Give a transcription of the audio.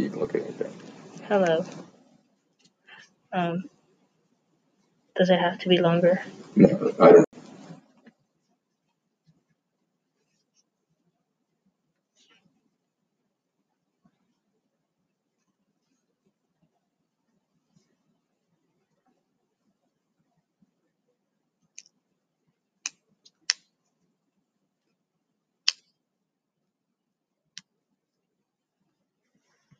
You can look at anything. Hello. Does it have to be longer? No, I don't.